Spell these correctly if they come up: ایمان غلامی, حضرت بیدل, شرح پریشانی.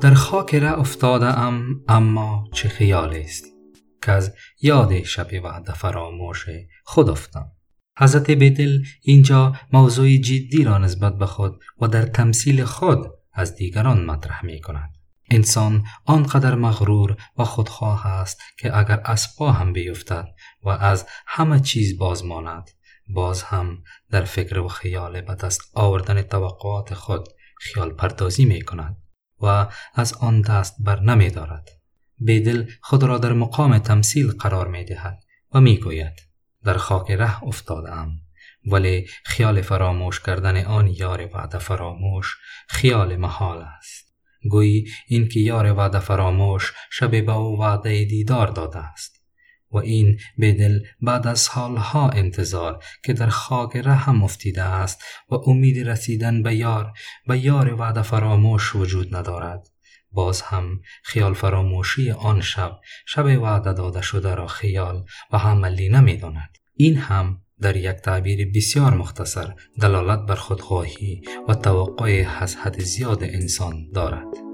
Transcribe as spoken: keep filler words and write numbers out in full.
در خاک ره افتاده ام، اما چه خیال است که از یاد شب وعده فراموش خود افتم. حضرت بیدل اینجا موضوع جدی را نسبت به خود و در تمثیل خود از دیگران مطرح می کند. انسان آنقدر مغرور و خودخواه است که اگر از پا هم بیفتد و از همه چیز باز ماند، باز هم در فکر و خیال به دست آوردن توقعات خود خیال پردازی می کند و از آن دست بر نمی دارد. بیدل خود را در مقام تمثیل قرار می دهد و می گوید در خاک ره افتادم، ولی خیال فراموش کردن آن یار وعده فراموش خیال محال است. گویی این که یار وعده فراموش شب به او وعده دیدار داده است و این بیدل بعد از سالها انتظار که در خاک ره هم افتیده است و امید رسیدن به یار به یار وعده فراموش وجود ندارد، باز هم خیال فراموشی آن شب شب وعده داده شده را خیال و عملی نمی داند. این هم در یک تعبیر بسیار مختصر دلالت بر خودخواهی و توقع از حد زیاد انسان دارد.